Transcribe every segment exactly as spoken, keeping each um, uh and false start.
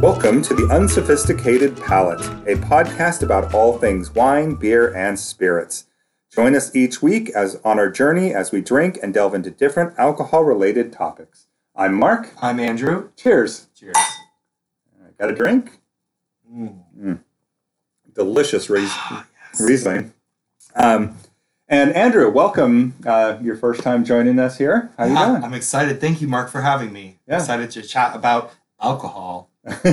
Welcome to the Unsophisticated Palate, a podcast about all things wine, beer, and spirits. Join us each week as on our journey as we drink and delve into different alcohol-related topics. I'm Mark. I'm Andrew. Cheers. Cheers. Got a drink? Mm. Mm. Delicious ries- oh, yes. Riesling. Um, and Andrew, welcome. Uh, your first time joining us here. How yeah, you doing? I'm excited. Thank you, Mark, for having me. Yeah. Excited to chat about alcohol.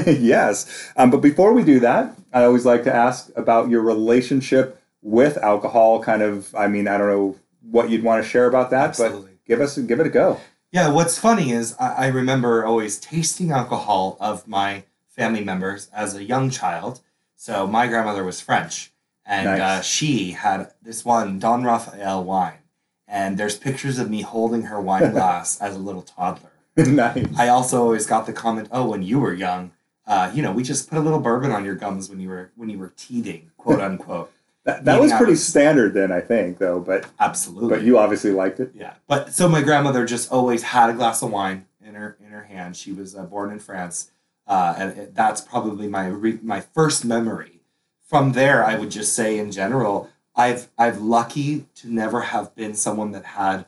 Yes. Um, but before we do that, I always like to ask about your relationship with alcohol. Kind of, I mean, I don't know what you'd want to share about that, Absolutely. But give us, give it a go. Yeah. What's funny is I, I remember always tasting alcohol of my family members as a young child. So my grandmother was French, and nice. uh, she had this one Don Raphael wine. And there's pictures of me holding her wine glass as a little toddler. Nice. I also always got the comment, "Oh, when you were young, uh, you know, we just put a little bourbon on your gums when you were when you were teething, quote unquote." that that was pretty was, standard then, I think, though. But absolutely, but you obviously liked it. Yeah. But so my grandmother just always had a glass of wine in her in her hand. She was uh, born in France, uh, and it, that's probably my re- my first memory. From there, I would just say, in general, I've I've lucky to never have been someone that had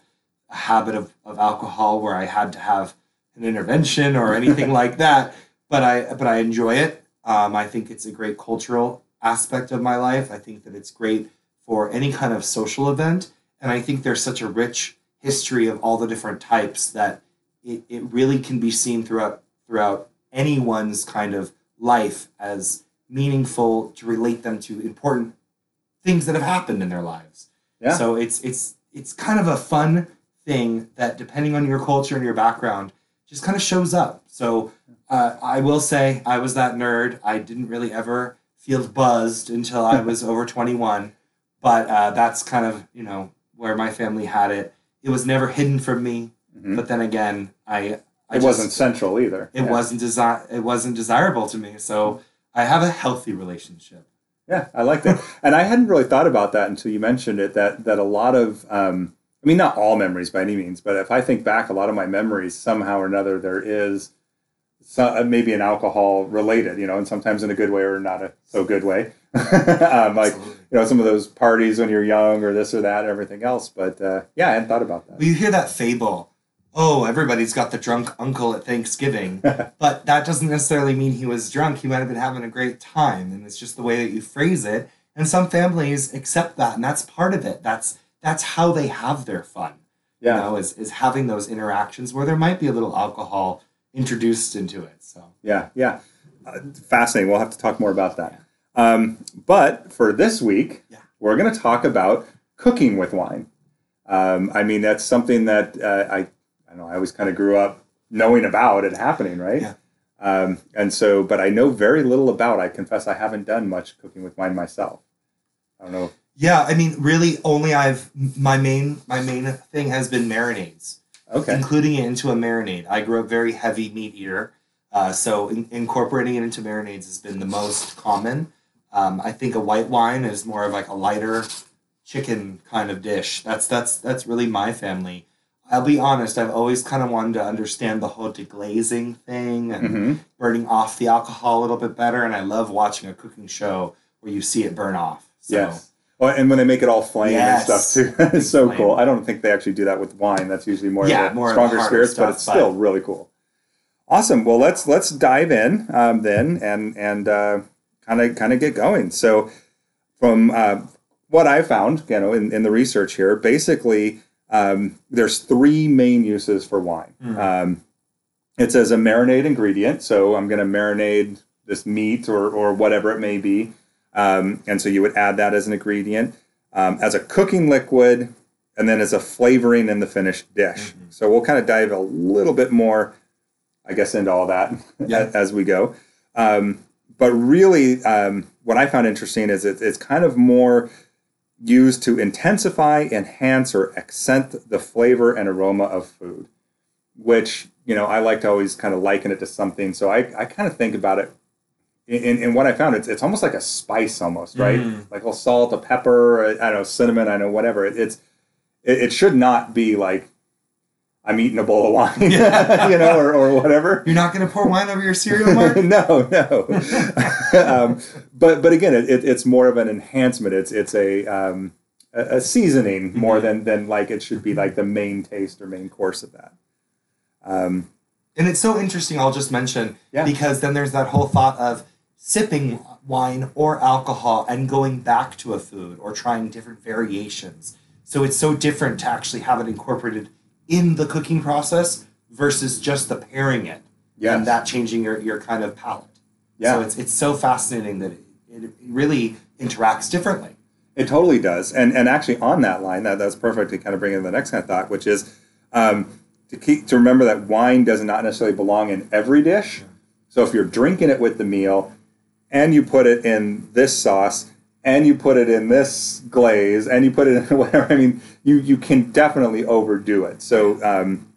a habit of, of alcohol where I had to have an intervention or anything like that, but I but I enjoy it. Um, I think it's a great cultural aspect of my life. I think that it's great for any kind of social event, and I think there's such a rich history of all the different types that it, it really can be seen throughout throughout anyone's kind of life as meaningful to relate them to important things that have happened in their lives. Yeah. So it's it's it's kind of a fun thing that, depending on your culture and your background, just kind of shows up. So uh, I will say I was that nerd. I didn't really ever feel buzzed until I was over twenty-one. But uh, that's kind of, you know, where my family had it. It was never hidden from me. Mm-hmm. But then again, I, I it wasn't just, central either. It yeah. wasn't desi- It wasn't desirable to me. So I have a healthy relationship. Yeah, I like that. And I hadn't really thought about that until you mentioned it, that, that a lot of... Um, I mean, not all memories by any means, but if I think back, a lot of my memories, somehow or another, there is some, maybe an alcohol related, you know, and sometimes in a good way or not a so good way. um, like, you know, some of those parties when you're young or this or that, everything else. But uh, yeah, I hadn't thought about that. Well, you hear that fable, oh, everybody's got the drunk uncle at Thanksgiving, but that doesn't necessarily mean he was drunk. He might have been having a great time. And it's just the way that you phrase it. And some families accept that. And that's part of it. That's That's how they have their fun, yeah. you know, is, is having those interactions where there might be a little alcohol introduced into it. So Yeah, yeah. Uh, fascinating. We'll have to talk more about that. Yeah. Um, but for this week, yeah. we're going to talk about cooking with wine. Um, I mean, that's something that uh, I, I don't know, I always kind of grew up knowing about it happening, right? Yeah. Um, and so, but I know very little about. I confess I haven't done much cooking with wine myself. I don't know if Yeah, I mean, really, only I've my main my main thing has been marinades. Okay, including it into a marinade. I grew up very heavy meat eater, uh, so in, incorporating it into marinades has been the most common. Um, I think a white wine is more of like a lighter chicken kind of dish. That's that's that's really my family. I'll be honest; I've always kind of wanted to understand the whole deglazing thing and mm-hmm. burning off the alcohol a little bit better. And I love watching a cooking show where you see it burn off. So. Yes. Oh, and when they make it all flame yes. and stuff, too. It's so flame. Cool. I don't think they actually do that with wine. That's usually more, yeah, of more stronger of spirits, stuff, but it's but... still really cool. Awesome. Well, let's let's dive in um, then and and kind of kind of get going. So from uh, what I found, you know, in, in the research here, basically um, there's three main uses for wine. Mm-hmm. Um, it's as a marinade ingredient. So I'm going to marinate this meat or or whatever it may be. Um, and so you would add that as an ingredient, um, as a cooking liquid, and then as a flavoring in the finished dish. Mm-hmm. So we'll kind of dive a little bit more, I guess, into all that yeah. as we go. Um, but really, um, what I found interesting is it, it's kind of more used to intensify, enhance, or accent the flavor and aroma of food, which, you know, I like to always kind of liken it to something. So I, I kind of think about it. In, in what I found, it's it's almost like a spice almost, right? Mm. Like a salt, a pepper, I don't know, cinnamon, I know, whatever. It, it's, it, it should not be like I'm eating a bowl of wine, you know, or, or whatever. You're not going to pour wine over your cereal, Mark? No, no. um, but but again, it, it, it's more of an enhancement. It's it's a um, a, a seasoning more mm-hmm. than than like it should be like the main taste or main course of that. Um, and it's so interesting. I'll just mention yeah. because then there's that whole thought of sipping wine or alcohol and going back to a food or trying different variations. So it's so different to actually have it incorporated in the cooking process versus just the pairing it yes. and that changing your, your kind of palate. Yeah. So it's it's so fascinating that it, it really interacts differently. It totally does. And and actually on that line, that, that's perfect to kind of bring in the next kind of thought, which is um, to keep to remember that wine does not necessarily belong in every dish. Yeah. So if you're drinking it with the meal and you put it in this sauce and you put it in this glaze, and you put it in whatever, I mean, you, you can definitely overdo it. So um,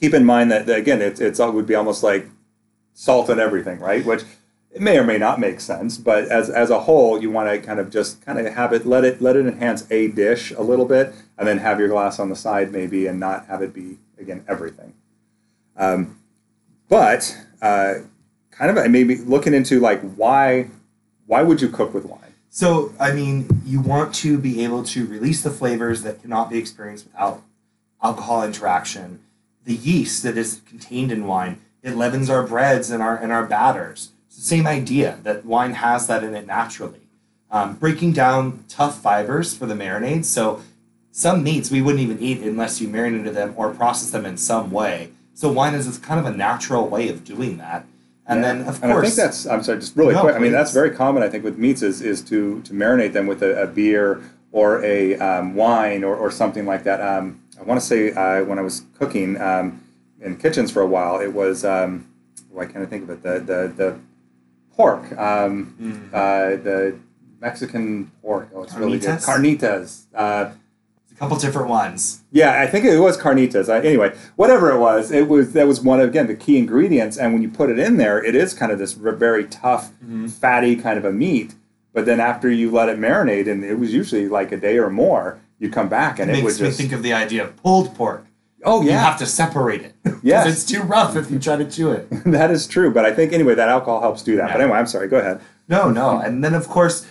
keep in mind that, that again, it's, it's, it would be almost like salt and everything, right? Which it may or may not make sense, but as as a whole, you want to kind of just kind of have it, let it let it enhance a dish a little bit, and then have your glass on the side maybe, and not have it be, again, everything. Um, but uh, kind of maybe looking into like why why would you cook with wine? So, I mean, you want to be able to release the flavors that cannot be experienced without alcohol interaction. The yeast that is contained in wine, it leavens our breads and our and our batters. It's the same idea that wine has that in it naturally. Um, breaking down tough fibers for the marinades. So some meats we wouldn't even eat unless you marinated them or processed them in some way. So wine is this kind of a natural way of doing that. And yeah. then, of and course, I think that's, I'm sorry, just really no, quick. Please. I mean, that's very common, I think, with meats is, is to, to marinate them with a, a beer or a um, wine or, or something like that. Um, I want to say uh, when I was cooking um, in kitchens for a while, it was, um, why can't I think of it? The the, the pork, um, mm. uh, the Mexican pork. Oh, it's Carnitas? Really good. Carnitas. Uh, couple different ones. Yeah, I think it was carnitas. I, anyway, whatever it was, it was that was one of, again, the key ingredients. And when you put it in there, it is kind of this very tough, mm-hmm. fatty kind of a meat. But then after you let it marinate, and it was usually like a day or more, you come back and it, it was just... It makes me think of the idea of pulled pork. Oh, yeah. You have to separate it. Yes. It's too rough if you try to chew it. That is true. But I think, anyway, that alcohol helps do that. Yeah. But anyway, I'm sorry. Go ahead. No, no. And then, of course,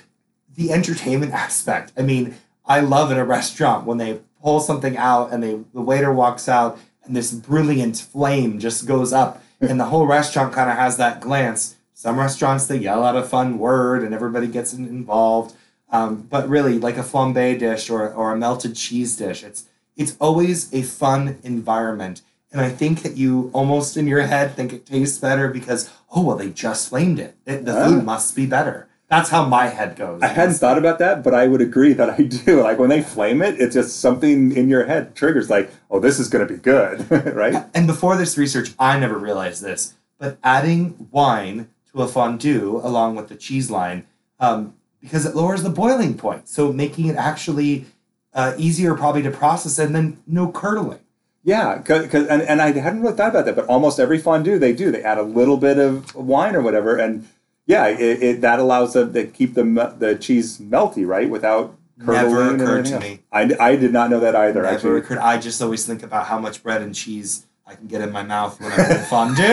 the entertainment aspect. I mean... I love in a restaurant when they pull something out and they the waiter walks out and this brilliant flame just goes up and the whole restaurant kind of has that glance. Some restaurants, they yell out a fun word and everybody gets involved. Um, but really, like a flambé dish or, or a melted cheese dish, it's it's always a fun environment. And I think that you almost in your head think it tastes better because, oh, well, they just flamed it. it the food must be better. That's how my head goes. I hadn't thought about that, but I would agree that I do. Like, when they flame it, it's just something in your head triggers, like, oh, this is going to be good, right? And before this research, I never realized this, but adding wine to a fondue along with the cheese line, um, because it lowers the boiling point, so making it actually uh, easier probably to process and then no curdling. Yeah, cause, cause, and, and I hadn't really thought about that, but almost every fondue they do. They add a little bit of wine or whatever, and... Yeah, it, it that allows them to keep the the cheese melty, right? Without curdling. Never occurred to me. I, I did not know that either. Never actually. occurred. I just always think about how much bread and cheese I can get in my mouth when I hold fondue. You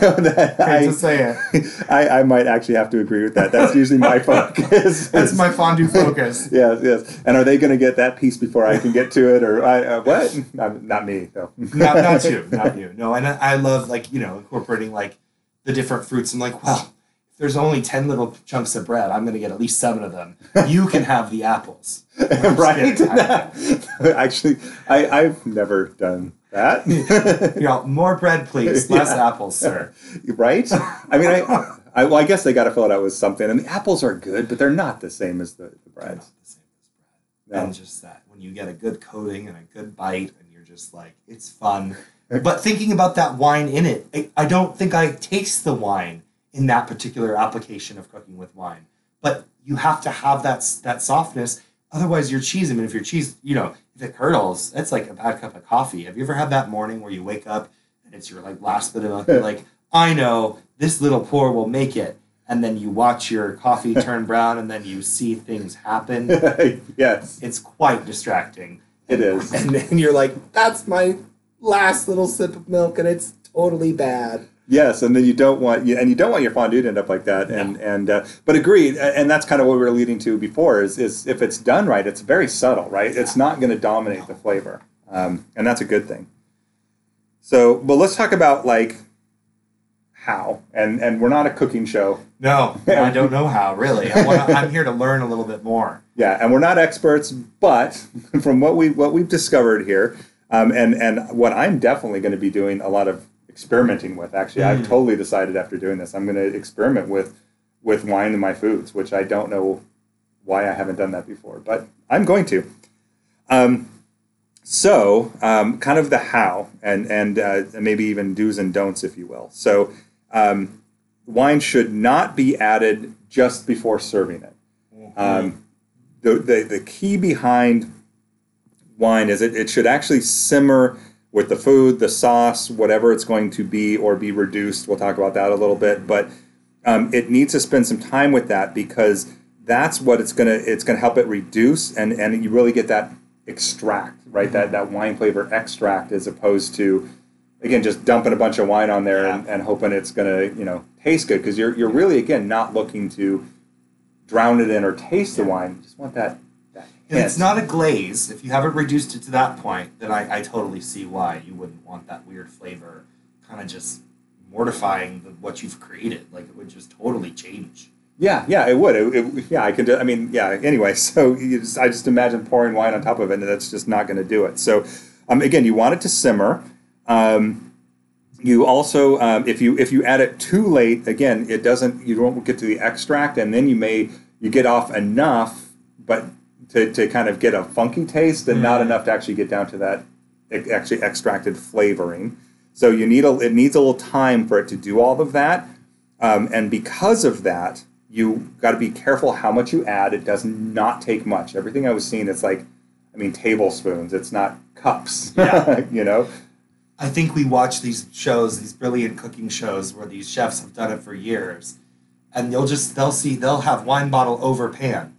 know that. I, just say it. I I might actually have to agree with that. That's usually my focus. That's my fondue focus. Yes, yes. And are they going to get that piece before I can get to it, or I, uh, what? Not, not me though. not not you. Not you. No. And I, I love like you know incorporating like. the different fruits. I'm like, well, if there's only ten little chunks of bread, I'm going to get at least seven of them. You can have the apples. Right? Actually, I, I've never done that. You know, more bread, please. Less yeah. apples, sir. Right? I mean, I, I, well, I guess they got to fill it out with something. And the apples are good, but they're not the same as the, the bread. They're not the same as bread. No. And just that, when you get a good coating and a good bite, and you're just like, it's fun. But thinking about that wine in it, I, I don't think I taste the wine in that particular application of cooking with wine. But you have to have that that softness. Otherwise, your cheese, I mean, if your cheese, you know, if it curdles, that's like a bad cup of coffee. Have you ever had that morning where you wake up and it's your, like, last bit of, you're like, I know, this little pour will make it. And then you watch your coffee turn brown and then you see things happen. Yes. It's quite distracting. It is. And then you're like, that's my last little sip of milk, and it's totally bad. Yes, and then you don't want you and you don't want your fondue to end up like that. And yeah. and uh, but agreed, and that's kind of what we were leading to before. Is is if it's done right, it's very subtle, right? Yeah. It's not going to dominate no. the flavor, um, and that's a good thing. So, but let's talk about like how, and and we're not a cooking show. No, I don't know how really. I wanna, I'm here to learn a little bit more. Yeah, and we're not experts, but from what we what we've discovered here, um, and and what I'm definitely going to be doing a lot of. experimenting with actually mm. I've totally decided after doing this I'm going to experiment with with wine in my foods, which I don't know why I haven't done that before, but I'm going to. Um so um kind of the how and and uh, maybe even do's and don'ts, if you will. So um wine should not be added just before serving it. Mm-hmm. um the, the the key behind wine is it, it should actually simmer with the food, the sauce, whatever it's going to be, or be reduced. We'll talk about that a little bit, but um, it needs to spend some time with that, because that's what it's gonna it's gonna help it reduce, and, and you really get that extract, right? That that wine flavor extract, as opposed to, again, just dumping a bunch of wine on there yeah. and, and hoping it's gonna you know taste good, because you're you're really again not looking to drown it in or taste yeah. the wine. You just want that. If yes. it's not a glaze, if you haven't reduced it to that point, then I, I totally see why you wouldn't want that weird flavor kind of just mortifying the, what you've created. Like, it would just totally change. Yeah, yeah, it would. It, it, yeah, I could do, I mean, yeah, anyway, so you just, I just imagine pouring wine on top of it, and that's just not going to do it. So, um, again, you want it to simmer. Um, you also, um, if you if you add it too late, again, it doesn't, you won't get to the extract, and then you may, you get off enough, but... To, to kind of get a funky taste and mm. not enough to actually get down to that actually extracted flavoring. So you need a, it needs a little time for it to do all of that. Um, and because of that, you got to be careful how much you add. It does not take much. Everything I was seeing, it's like, I mean, tablespoons. It's not cups, yeah. you know? I think we watch these shows, these brilliant cooking shows where these chefs have done it for years. And they'll just, they'll see, they'll have wine bottle over pan.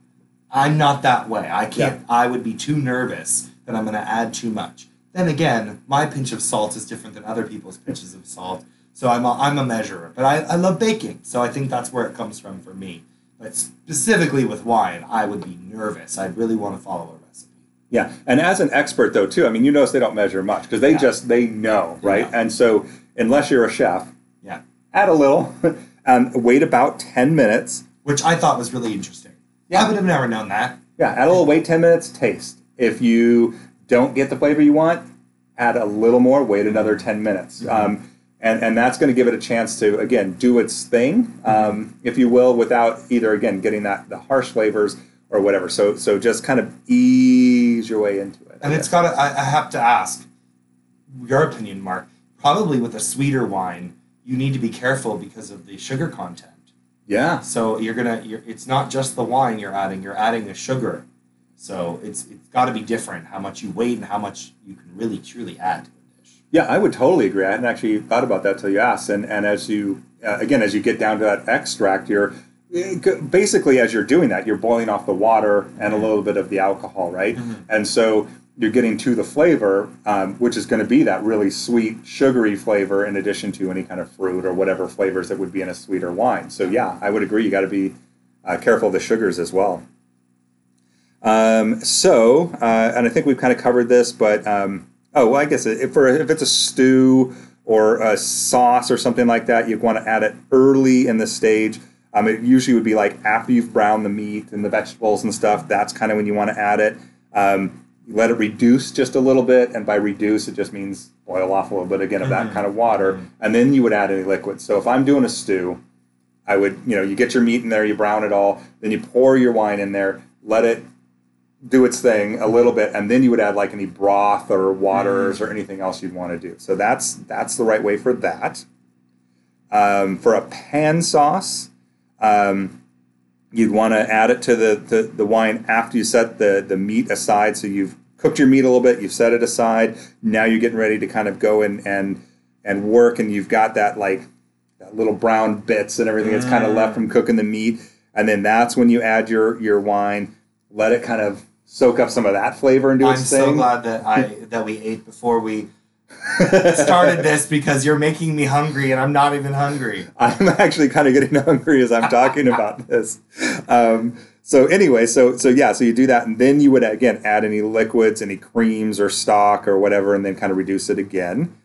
I'm not that way. I can't. Yeah. I would be too nervous that I'm going to add too much. Then again, my pinch of salt is different than other people's pinches of salt, so I'm a, I'm a measurer. But I, I love baking, so I think that's where it comes from for me. But specifically with wine, I would be nervous. I'd really want to follow a recipe. Yeah, and as an expert though too, I mean, you notice they don't measure much because they yeah. just they know, right? Yeah. And so unless you're a chef, yeah, add a little, um, wait about ten minutes, which I thought was really interesting. Yeah. I would have never known that. Yeah, add a little, wait ten minutes, taste. If you don't get the flavor you want, add a little more, wait another ten minutes. Mm-hmm. Um, and, and that's going to give it a chance to, again, do its thing, um, if you will, without either, again, getting that the harsh flavors or whatever. So so just kind of ease your way into it. And I it's got to, I, I have to ask, your opinion, Mark, probably with a sweeter wine, you need to be careful because of the sugar content. Yeah. So you're gonna. You're, it's not just the wine you're adding. You're adding the sugar. So it's it's got to be different how much you wait and how much you can really truly add to the dish. Yeah, I would totally agree. I hadn't actually thought about that till you asked. And and as you uh, again as you get down to that extract, you're basically as you're doing that, you're boiling off the water and a little bit of the alcohol, right? Mm-hmm. And so you're getting to the flavor, um, which is going to be that really sweet, sugary flavor in addition to any kind of fruit or whatever flavors that would be in a sweeter wine. So, yeah, I would agree. You got to be uh, careful of the sugars as well. Um, so, uh, and I think we've kind of covered this, but, um, oh, well, I guess if, for, if it's a stew or a sauce or something like that, you'd want to add it early in the stage. Um, it usually would be like after you've browned the meat and the vegetables and stuff. That's kind of when you want to add it. Um, You let it reduce just a little bit, and by reduce, it just means boil off a little bit, again, of that mm-hmm. kind of water, mm-hmm. and then you would add any liquid. So if I'm doing a stew, I would, you know, you get your meat in there, you brown it all, then you pour your wine in there, let it do its thing a little bit, and then you would add, like, any broth or waters mm-hmm. or anything else you'd want to do. So that's that's the right way for that. Um, for a pan sauce, um you'd want to add it to the, the, the wine after you set the, the meat aside. So you've cooked your meat a little bit, you've set it aside. Now you're getting ready to kind of go and and, and work, and you've got that like that little brown bits and everything that's kind of left from cooking the meat. And then that's when you add your, your wine. Let it kind of soak up some of that flavor and do its thing. I'm so glad that I that we ate before we started this, because you're making me hungry and I'm not even hungry. I'm actually kind of getting hungry as I'm talking about this. Um, so anyway, so so yeah, so you do that, and then you would again add any liquids, any creams or stock or whatever, and then kind of reduce it again.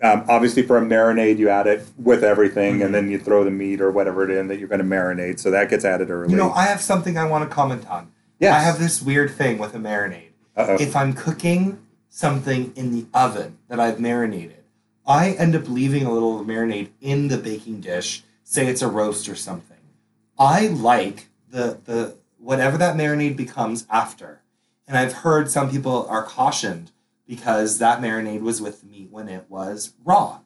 Um, obviously, for a marinade, you add it with everything, mm-hmm. and then you throw the meat or whatever it in that you're going to marinate. So that gets added early. You know, I have something I want to comment on. Yes. I have this weird thing with a marinade. Uh-oh. If I'm cooking something in the oven that I've marinated, I end up leaving a little marinade in the baking dish. Say it's a roast or something. I like the the whatever that marinade becomes after. And I've heard some people are cautioned, because that marinade was with the meat when it was raw,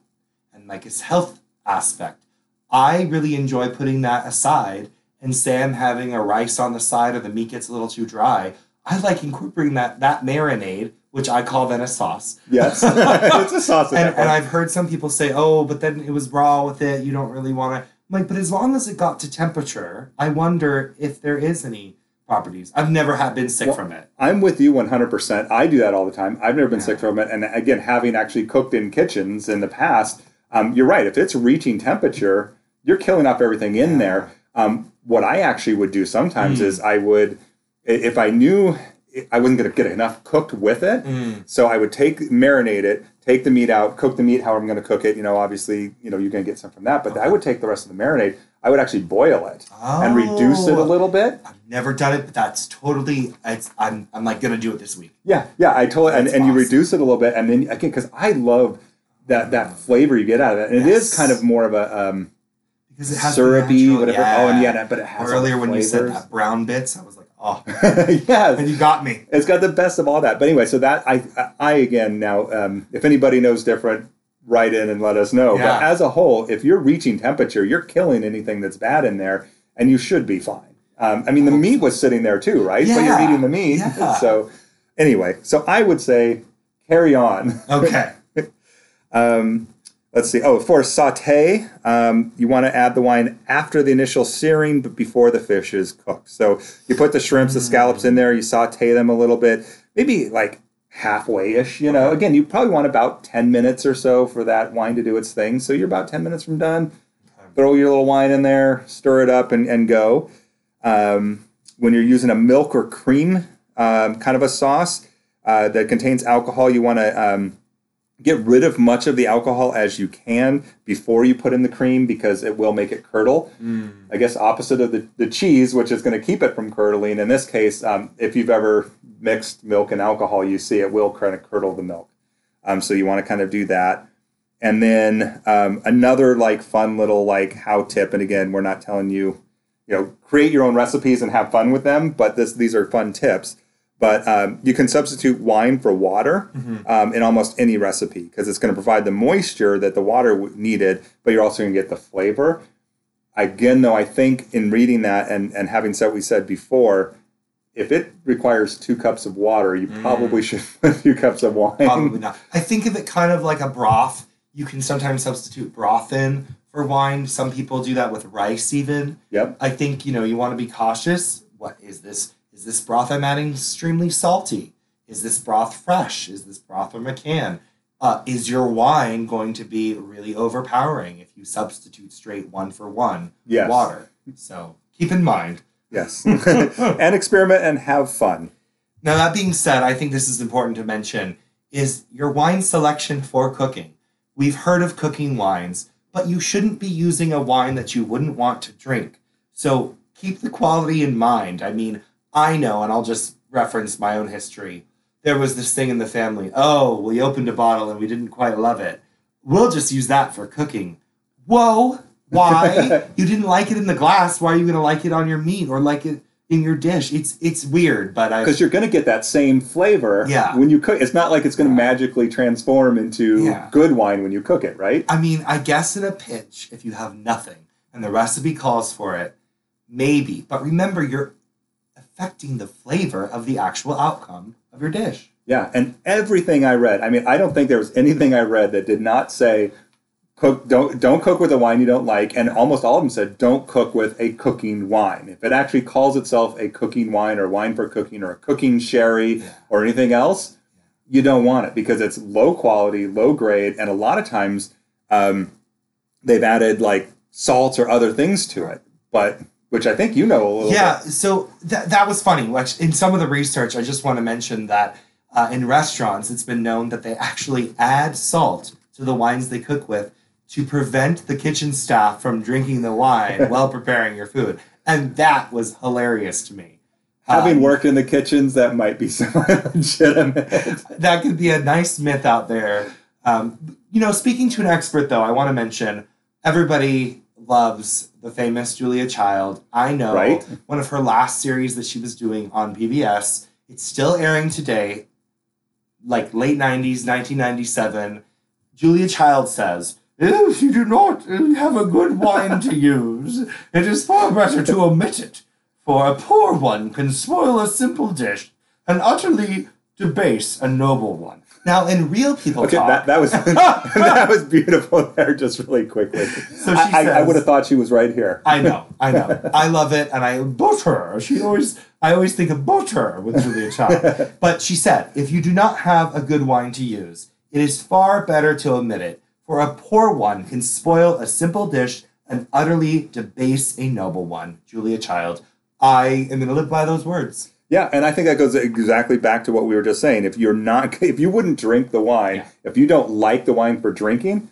and like its health aspect. I really enjoy putting that aside and say I'm having a rice on the side or the meat gets a little too dry. I like incorporating that that marinade, which I call then a sauce. Yes, it's a sauce. and, and I've heard some people say, oh, but then it was raw with it. You don't really want to. I'm like, but as long as it got to temperature, I wonder if there is any properties. I've never have been sick well, from it. I'm with you one hundred percent. I do that all the time. I've never been yeah. sick from it. And again, having actually cooked in kitchens in the past, um, you're right. If it's reaching temperature, you're killing off everything in yeah. there. Um, what I actually would do sometimes mm. is I would, if I knew I wasn't going to get enough cooked with it, mm. so I would take, marinate it, take the meat out, cook the meat however I'm going to cook it. You know, obviously, you know, you're going to get some from that, but okay. I would take the rest of the marinade. I would actually boil it oh, and reduce it a little bit. I've never done it, but that's totally, it's, I'm I'm like going to do it this week. Yeah, yeah, I totally, and, and awesome. You reduce it a little bit. And then, again, because I love that that flavor you get out of it. And yes. it is kind of more of a um, because it has syrupy, natural, whatever. Yeah. Oh, and yeah, but it has earlier when flavors. You said that brown bits, I was like, oh. yes. And you got me. It's got the best of all that. But anyway, so that, I, I, I again, now, um, if anybody knows different, write in and let us know. Yeah. But as a whole, if you're reaching temperature, you're killing anything that's bad in there, and you should be fine. Um, I mean, the meat was sitting there too, right? Yeah. But you're eating the meat. Yeah. So anyway, so I would say carry on. Okay. um, let's see. Oh, for sauté, um, you want to add the wine after the initial searing, but before the fish is cooked. So you put the shrimps, the scallops in there, you sauté them a little bit, maybe like halfway-ish, you know. Okay. Again, you probably want about ten minutes or so for that wine to do its thing. So you're about ten minutes from done. Okay. Throw your little wine in there, stir it up, and, and go. Um, when you're using a milk or cream um, kind of a sauce uh, that contains alcohol, you want to um, get rid of much of the alcohol as you can before you put in the cream, because it will make it curdle. Mm. I guess opposite of the, the cheese, which is going to keep it from curdling. In this case, um, if you've ever mixed milk and alcohol, you see it will kind of curdle the milk. Um, so you want to kind of do that. And then um, another like fun little like how tip. And again, we're not telling you, you know, create your own recipes and have fun with them. But this these are fun tips. But um, you can substitute wine for water mm-hmm. um, in almost any recipe, because it's going to provide the moisture that the water needed. But you're also going to get the flavor. Again, though, I think in reading that and, and having said what we said before, if it requires two cups of water, you probably mm. should put a few cups of wine. Probably not. I think of it kind of like a broth. You can sometimes substitute broth in for wine. Some people do that with rice even. Yep. I think, you know, you want to be cautious. What is this? Is this broth I'm adding extremely salty? Is this broth fresh? Is this broth from a can? Uh, is your wine going to be really overpowering if you substitute straight one for one yes. water? So keep in mind. Yes. And experiment and have fun. Now, that being said, I think this is important to mention, is your wine selection for cooking. We've heard of cooking wines, but you shouldn't be using a wine that you wouldn't want to drink. So keep the quality in mind. I mean, I know, and I'll just reference my own history. There was this thing in the family. Oh, we opened a bottle and we didn't quite love it. We'll just use that for cooking. Whoa. Why? You didn't like it in the glass. Why are you going to like it on your meat or like it in your dish? It's it's weird, but I... Because you're going to get that same flavor yeah. when you cook. It's not like it's going to magically transform into yeah. good wine when you cook it, right? I mean, I guess in a pinch, if you have nothing and the recipe calls for it, maybe. But remember, you're affecting the flavor of the actual outcome of your dish. Yeah, and everything I read, I mean, I don't think there was anything I read that did not say... cook, don't don't cook with a wine you don't like, and almost all of them said don't cook with a cooking wine. If it actually calls itself a cooking wine or wine for cooking or a cooking sherry yeah. or anything else, you don't want it because it's low quality, low grade, and a lot of times um, they've added like salts or other things to it, but which I think you know a little yeah, bit. Yeah, so th- that was funny. In some of the research, I just want to mention that uh, in restaurants, it's been known that they actually add salt to the wines they cook with to prevent the kitchen staff from drinking the wine while preparing your food. And that was hilarious to me. Having um, worked in the kitchens, that might be somewhat legitimate. That could be a nice myth out there. Um, you know, speaking to an expert, though, I want to mention everybody loves the famous Julia Child. I know right? one of her last series that she was doing on P B S. It's still airing today, like late nineties, nineteen ninety-seven. Julia Child says, if you do not have a good wine to use, it is far better to omit it. For a poor one can spoil a simple dish and utterly debase a noble one. Now, in real people okay, talk... That, that, was, that was beautiful there, just really quickly. So she I, says, I, I would have thought she was right here. I know, I know. I love it, and I butter. She always, I always think of butter with Julia Child. But she said, if you do not have a good wine to use, it is far better to omit it, for a poor one can spoil a simple dish and utterly debase a noble one. Julia Child. I am going to live by those words. Yeah, and I think that goes exactly back to what we were just saying. If you're not, if you wouldn't drink the wine, yeah. if you don't like the wine for drinking,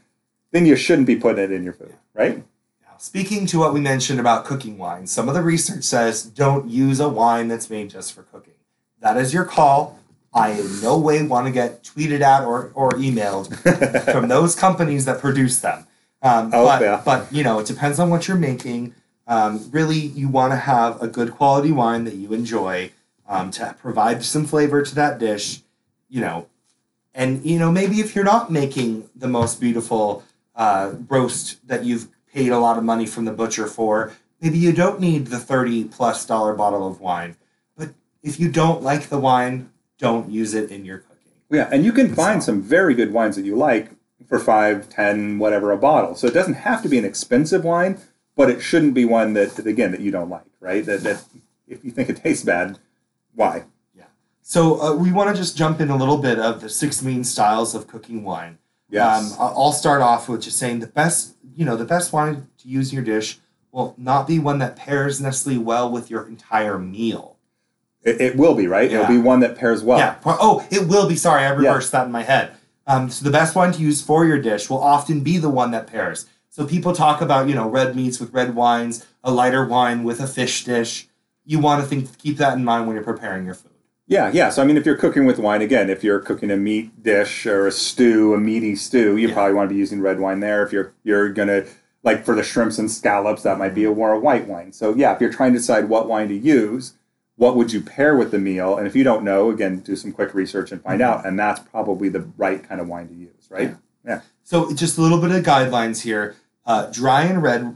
then you shouldn't be putting it in your food, yeah. right? Now, speaking to what we mentioned about cooking wine, some of the research says don't use a wine that's made just for cooking. That is your call. I in no way want to get tweeted at or, or emailed from those companies that produce them. Um, oh, but, yeah. but, you know, it depends on what you're making. Um, really, you want to have a good quality wine that you enjoy um, to provide some flavor to that dish, you know. And, you know, maybe if you're not making the most beautiful uh, roast that you've paid a lot of money from the butcher for, maybe you don't need the thirty plus dollar bottle of wine. But if you don't like the wine, don't use it in your cooking. Yeah, and you can find so. some very good wines that you like for five, ten, whatever a bottle. So it doesn't have to be an expensive wine. But it shouldn't be one that, that, again, that you don't like, right? That, that if you think it tastes bad, why? Yeah. So uh, we want to just jump in a little bit of the six main styles of cooking wine. Yes. Um, I'll start off with just saying the best, you know, the best wine to use in your dish will not be one that pairs necessarily well with your entire meal. It, it will be, right? Yeah. It'll be one that pairs well. Yeah. Oh, it will be. Sorry, I reversed yeah. that in my head. Um, so the best wine to use for your dish will often be the one that pairs. So people talk about, you know, red meats with red wines, a lighter wine with a fish dish. You want to think, keep that in mind when you're preparing your food. Yeah, yeah. So, I mean, if you're cooking with wine, again, if you're cooking a meat dish or a stew, a meaty stew, you yeah. probably want to be using red wine there. If you're you're going to, like for the shrimps and scallops, that might be a more white wine. So, yeah, if you're trying to decide what wine to use, what would you pair with the meal? And if you don't know, again, do some quick research and find mm-hmm. out. And that's probably the right kind of wine to use, right? Yeah. yeah. So, just a little bit of guidelines here. Uh, dry and red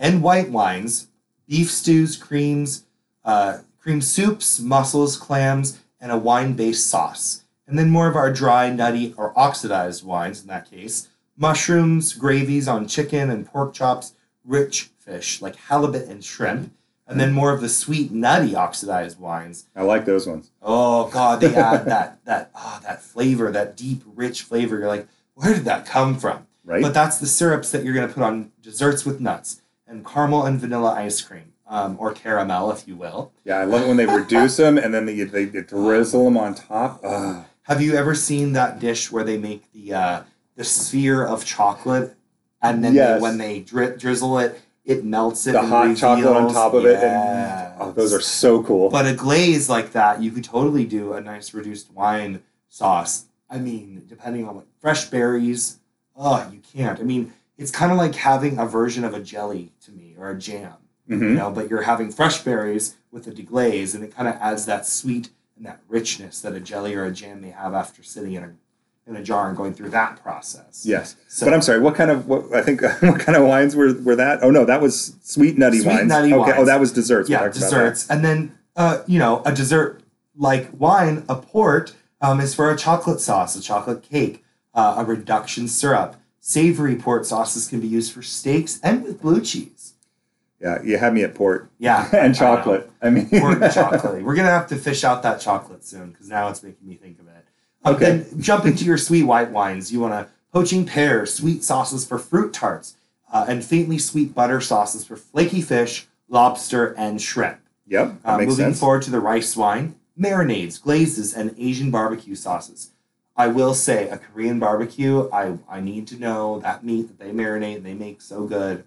and white wines, beef stews, creams, uh, cream soups, mussels, clams, and a wine-based sauce. And then more of our dry, nutty, or oxidized wines in that case. Mushrooms, gravies on chicken and pork chops, rich fish like halibut and shrimp. And then more of the sweet, nutty, oxidized wines. I like those ones. Oh, God, they add that that oh, that flavor, that deep, rich flavor. You're like, where did that come from? Right. But that's the syrups that you're going to put on desserts with nuts and caramel and vanilla ice cream, um, or caramel, if you will. Yeah, I love it when they reduce them and then they, they, they drizzle them on top. Ugh. Have you ever seen that dish where they make the uh, the sphere of chocolate and then yes. they, when they dri- drizzle it, it melts it? The and hot reveals. Chocolate on top of yes. it. And, oh, those are so cool. But a glaze like that, you could totally do a nice reduced wine sauce. I mean, depending on what fresh berries. Oh, you can't. I mean, it's kind of like having a version of a jelly to me or a jam, mm-hmm. you know, but you're having fresh berries with a deglaze, and it kind of adds that sweet and that richness that a jelly or a jam may have after sitting in a in a jar and going through that process. Yes. So, but I'm sorry, what kind of, what, I think, what kind of wines were, were that? Oh, no, that was sweet, nutty sweet, wines. Sweet, nutty okay. wines. Oh, that was desserts. Yeah, desserts. And then, uh, you know, a dessert-like wine, a port, um, is for a chocolate sauce, a chocolate cake. Uh, a reduction syrup, Savory port sauces can be used for steaks and with blue cheese. Yeah, you had me at port. Yeah. And chocolate. I, I mean, port and chocolate. We're going to have to fish out that chocolate soon because now it's making me think of it. Um, okay. Then jump into your sweet white wines. You want to poaching pear, sweet sauces for fruit tarts, uh, and faintly sweet butter sauces for flaky fish, lobster, and shrimp. Yep. Uh, makes moving sense. Forward to the rice wine, marinades, glazes, and Asian barbecue sauces. I will say a Korean barbecue, I, I need to know that meat that they marinate and they make so good.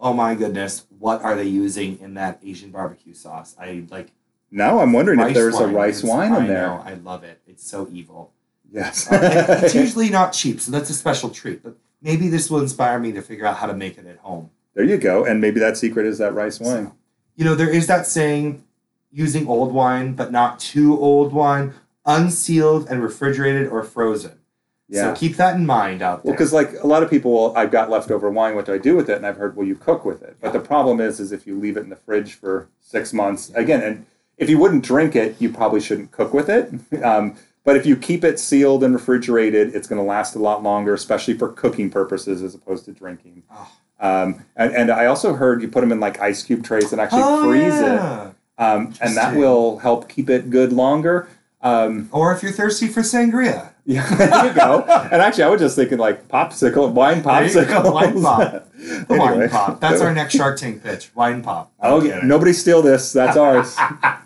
Oh my goodness, what are they using in that Asian barbecue sauce? I like. Now I'm wondering if there's wine. a rice wine in there. I know, I love it. It's so evil. Yes. uh, it's usually not cheap, so that's a special treat. But maybe this will inspire me to figure out how to make it at home. There you go. And maybe that secret is that rice wine. So, you know, there is that saying, using old wine, but not too old wine, unsealed and refrigerated or frozen. Yeah. So keep that in mind out there. Well, because like a lot of people, well, I've got leftover wine. What do I do with it? And I've heard, well, you cook with it. But yeah. the problem is, is if you leave it in the fridge for six months, yeah. again, and if you wouldn't drink it, you probably shouldn't cook with it. Um, but if you keep it sealed and refrigerated, it's going to last a lot longer, especially for cooking purposes as opposed to drinking. Oh. Um, and, and I also heard you put them in like ice cube trays and actually oh, freeze yeah. it. Um, and that will help keep it good longer. Um, or if you're thirsty for sangria. Yeah, there you go. And actually, I was just thinking like popsicle, wine popsicle. Wine pop. The anyway, wine pop. That's so. Our next Shark Tank pitch, wine pop. I'm oh, yeah. Nobody steal this. That's ours.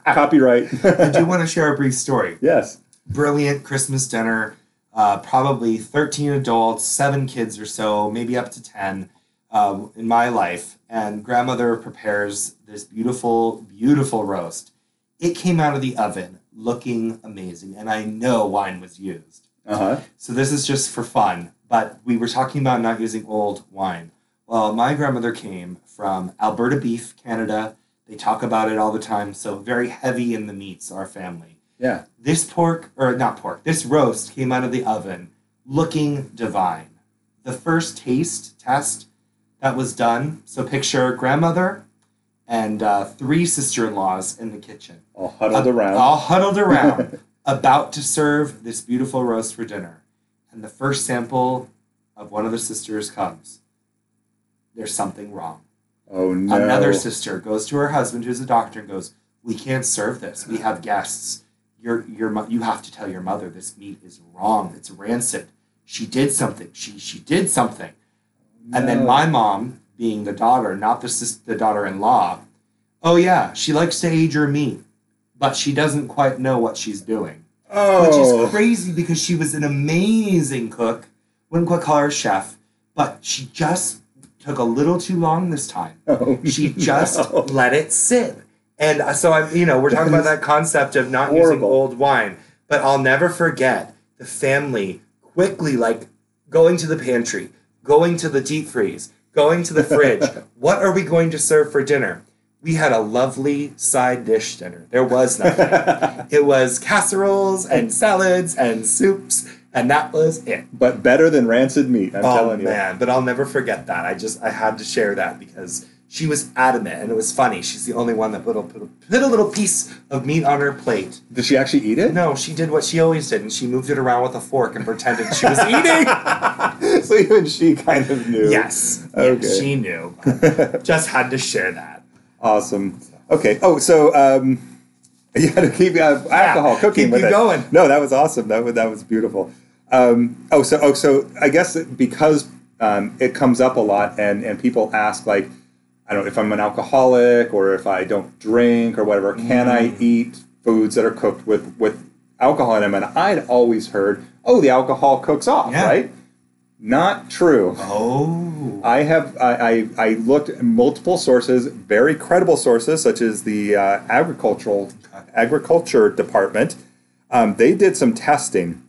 Copyright. I do want to share a brief story. Yes. Brilliant Christmas dinner. Uh, probably thirteen adults, seven kids or so, maybe up to ten um, in my life. And grandmother prepares this beautiful, beautiful roast. It came out of the oven looking amazing, and I know wine was used. Uh-huh. So this is just for fun, but we were talking about not using old wine. Well, my grandmother came from Alberta Beef, Canada. They talk about it all the time, so very heavy in the meats, our family. Yeah. This pork, or not pork, this roast came out of the oven looking divine. The first taste test that was done, so picture grandmother and uh, three sister-in-laws in the kitchen. All huddled uh, around. All huddled around, about to serve this beautiful roast for dinner. And the first sample of one of the sisters comes. There's something wrong. Oh, no. Another sister goes to her husband, who's a doctor, and goes, we can't serve this. We have guests. Your, your, you have to tell your mother this meat is wrong. It's rancid. She did something. She, she did something. No. And then my mom... being the daughter, not the sis- the daughter-in-law, oh yeah, she likes to age her meat, but she doesn't quite know what she's doing. Oh. Which is crazy because she was an amazing cook, wouldn't quite call her a chef, but she just took a little too long this time. Oh, she just no. let it sit. And so, I'm, you know, we're talking about that concept of not horrible. Using old wine, but I'll never forget the family quickly, like, going to the pantry, going to the deep freeze, going to the fridge. What are we going to serve for dinner? We had a lovely side dish dinner. There was nothing. It was casseroles and salads and soups, and that was it. But better than rancid meat, I'm oh, telling you. Oh, man, but I'll never forget that. I just, I had to share that because she was adamant, and it was funny. She's the only one that put a, put a, put a little piece of meat on her plate. Did she actually eat it? No, she did what she always did, and she moved it around with a fork and pretended she was eating. So even she kind of knew. Yes. Okay. Yeah, she knew. Just had to share that. Awesome. Okay. Oh, so um, you had to keep uh, alcohol yeah, cooking keep with you it. going. No, that was awesome. That was that was beautiful. Um, oh, so oh, so I guess because um, it comes up a lot, and and people ask like, I don't know if I'm an alcoholic or if I don't drink or whatever. Can mm. I eat foods that are cooked with with alcohol in them? And I'd always heard, oh, the alcohol cooks off, yeah. right? Not true. Oh, I have I, I I looked at multiple sources, very credible sources, such as the uh, agricultural agriculture department. Um, they did some testing,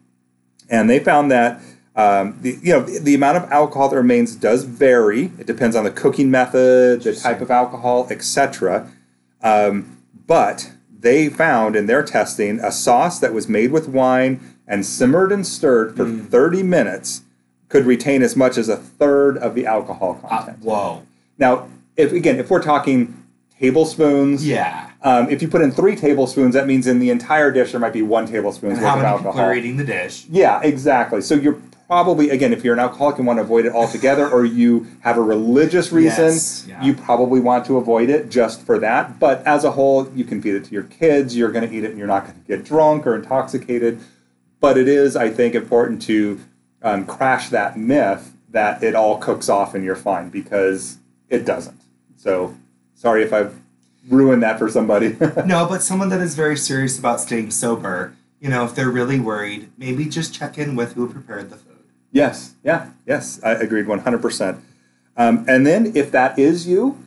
and they found that um, the you know the, the amount of alcohol that remains does vary. It depends on the cooking method, the type of alcohol, et cetera. Um, but they found in their testing a sauce that was made with wine and simmered and stirred for mm. thirty minutes. Could retain as much as a third of the alcohol content. Uh, whoa. Now, if again, if we're talking tablespoons, yeah. Um, if you put in three tablespoons, that means in the entire dish there might be one tablespoon worth of alcohol. How many people are eating the dish? Yeah, exactly. So you're probably, again, if you're an alcoholic and want to avoid it altogether, or you have a religious reason, yes, yeah. you probably want to avoid it just for that. But as a whole, you can feed it to your kids. You're going to eat it and you're not going to get drunk or intoxicated. But it is, I think, important to um, crash that myth that it all cooks off and you're fine, because it doesn't. So sorry if I've ruined that for somebody. No, but someone that is very serious about staying sober, you know, if they're really worried, maybe just check in with who prepared the food. Yes. Yeah. Yes. I agreed one hundred percent. Um, and then if that is you,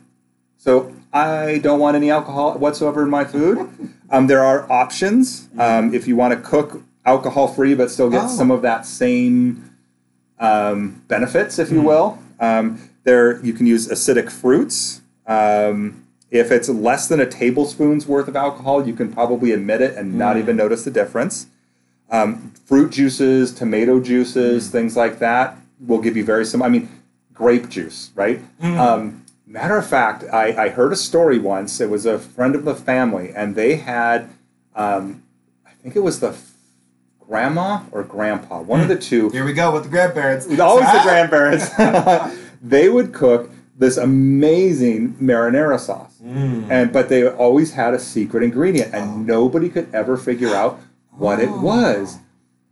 so I don't want any alcohol whatsoever in my food. Um, there are options. Um, if you want to cook alcohol-free but still get oh. some of that same um, benefits, if mm. you will. Um, there, you can use acidic fruits. Um, if it's less than a tablespoon's worth of alcohol, you can probably omit it and mm. not even notice the difference. Um, fruit juices, tomato juices, mm. things like that will give you very similar. I mean, grape juice, right? Mm. Um, matter of fact, I, I heard a story once. It was a friend of the family, and they had, um, I think it was the grandma or grandpa, one of the two. Here we go with the grandparents. Always ah. the grandparents. They would cook this amazing marinara sauce, mm. and but they always had a secret ingredient, and oh. nobody could ever figure out what oh. it was.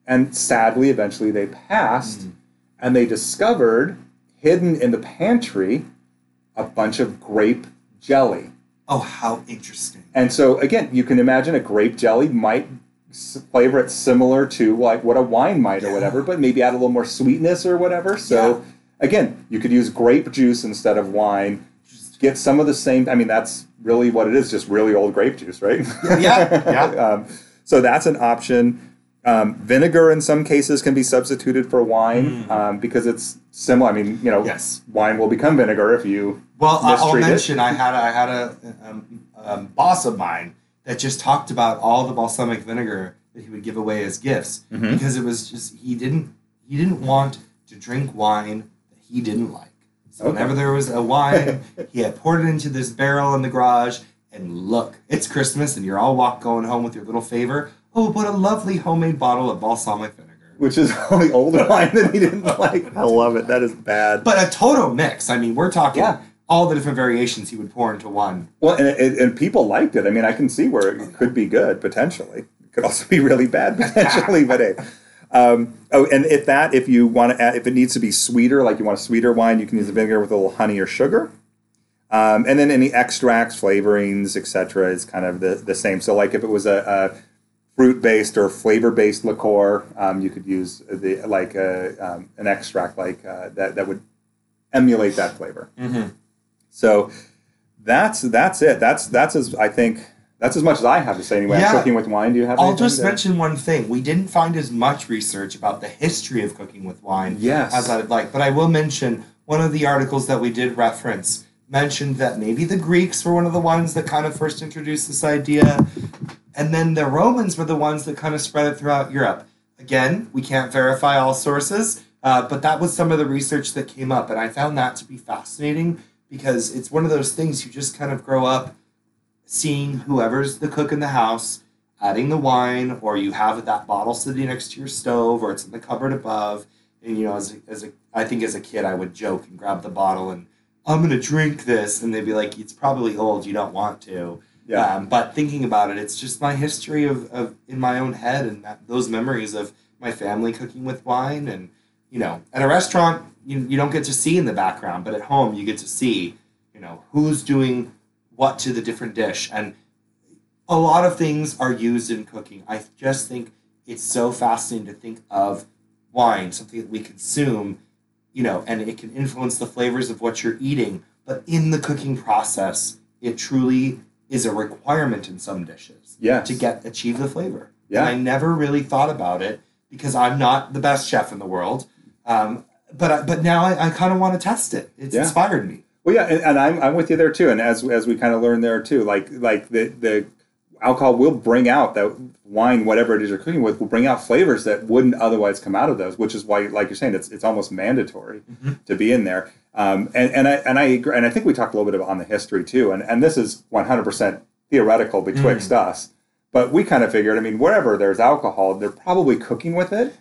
And sadly, eventually they passed, mm. and they discovered, hidden in the pantry, a bunch of grape jelly. Oh, how interesting. And so, again, you can imagine a grape jelly might flavor it similar to like what a wine might yeah. or whatever, but maybe add a little more sweetness or whatever. So yeah. again, you could use grape juice instead of wine. Get some of the same. I mean, that's really what it is, just really old grape juice, right? Yeah. yeah. um, so that's an option. Um, vinegar in some cases can be substituted for wine mm. um, because it's similar. I mean, you know, yes. wine will become vinegar if you well, mistreat I'll mention it. I had a, I had a um, um, boss of mine that just talked about all the balsamic vinegar that he would give away as gifts mm-hmm. because it was just he didn't he didn't want to drink wine that he didn't like. So okay. whenever there was a wine, he had poured it into this barrel in the garage, and look, it's Christmas, and you're all walk going home with your little favor. Oh, what a lovely homemade bottle of balsamic vinegar. Which is only older wine that he didn't like. I love it. That is bad. But a total mix. I mean, we're talking... Yeah. All the different variations he would pour into one. Well, and, and, and people liked it. I mean, I can see where it could be good, potentially. It could also be really bad, potentially. But hey. Um, oh, and if that, if you want to add, if it needs to be sweeter, like you want a sweeter wine, you can use the vinegar with a little honey or sugar. Um, and then any extracts, flavorings, et cetera is kind of the, the same. So like if it was a, a fruit-based or flavor-based liqueur, um, you could use the like a, um, an extract like uh, that, that would emulate that flavor. Mm-hmm. So that's that's it. That's that's as I think that's as much as I have to say anyway. Yeah. I'm cooking with wine. Do you have? I'll just there? mention one thing. We didn't find as much research about the history of cooking with wine yes. as I'd like, but I will mention one of the articles that we did reference mentioned that maybe the Greeks were one of the ones that kind of first introduced this idea, and then the Romans were the ones that kind of spread it throughout Europe. Again, we can't verify all sources, uh, but that was some of the research that came up, and I found that to be fascinating. Because it's one of those things you just kind of grow up seeing whoever's the cook in the house, adding the wine, or you have that bottle sitting next to your stove, or it's in the cupboard above. And, you know, as a, as a, I think as a kid, I would joke and grab the bottle and, I'm going to drink this. And they'd be like, it's probably old. You don't want to. Yeah. Um, but thinking about it, it's just my history of, of in my own head and that, those memories of my family cooking with wine and, you know, at a restaurant, you, you don't get to see in the background, but at home you get to see, you know, who's doing what to the different dish. And a lot of things are used in cooking. I just think it's so fascinating to think of wine, something that we consume, you know, and it can influence the flavors of what you're eating. But in the cooking process, it truly is a requirement in some dishes yes. to get achieve the flavor. Yeah. And I never really thought about it because I'm not the best chef in the world. Um, but I, but now I, I kind of want to test it. It's yeah. inspired me. Well, yeah, and, and I'm I'm with you there too. And as as we kind of learned there too, like like the the alcohol will bring out that wine, whatever it is you're cooking with, will bring out flavors that wouldn't otherwise come out of those. Which is why, like you're saying, it's it's almost mandatory mm-hmm. to be in there. Um, and and I and I agree, and I think we talked a little bit on the history too. And and this is one hundred percent theoretical betwixt mm. us, but we kind of figured. I mean, wherever there's alcohol, they're probably cooking with it.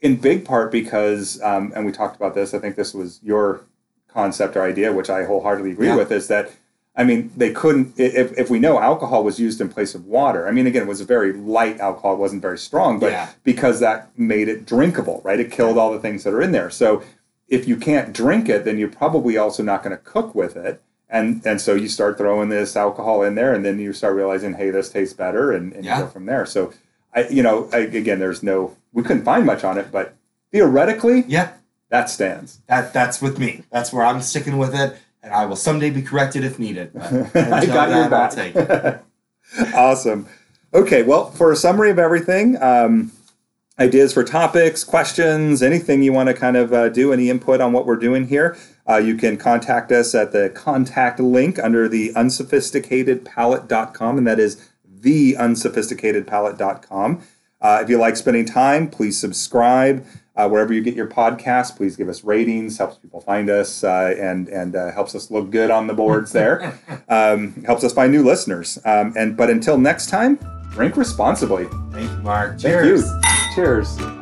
in big part because, um, and we talked about this, I think this was your concept or idea, which I wholeheartedly agree yeah. with, is that, I mean, they couldn't, if, if we know alcohol was used in place of water, I mean, again, it was a very light alcohol, it wasn't very strong, but yeah. because that made it drinkable, right? It killed all the things that are in there. So if you can't drink it, then you're probably also not going to cook with it. And and so you start throwing this alcohol in there, and then you start realizing, hey, this tastes better, and, and yeah. you go from there. So, I you know, I, again, there's no, we couldn't find much on it, but theoretically, yeah, that stands. That That's with me. That's where I'm sticking with it. And I will someday be corrected if needed. But I got your back. I'll take it. Awesome. Okay. Well, for a summary of everything, um, ideas for topics, questions, anything you want to kind of uh, do, any input on what we're doing here, uh, you can contact us at the contact link under the unsophisticated palate dot com, and that is the unsophisticated palate dot com. Uh, if you like spending time, please subscribe. Uh, wherever you get your podcast, please give us ratings. Helps people find us uh, and and uh, helps us look good on the boards there. Um, helps us find new listeners. Um, and but until next time, drink responsibly. Thank you, Mark. Cheers. Thank you. Cheers.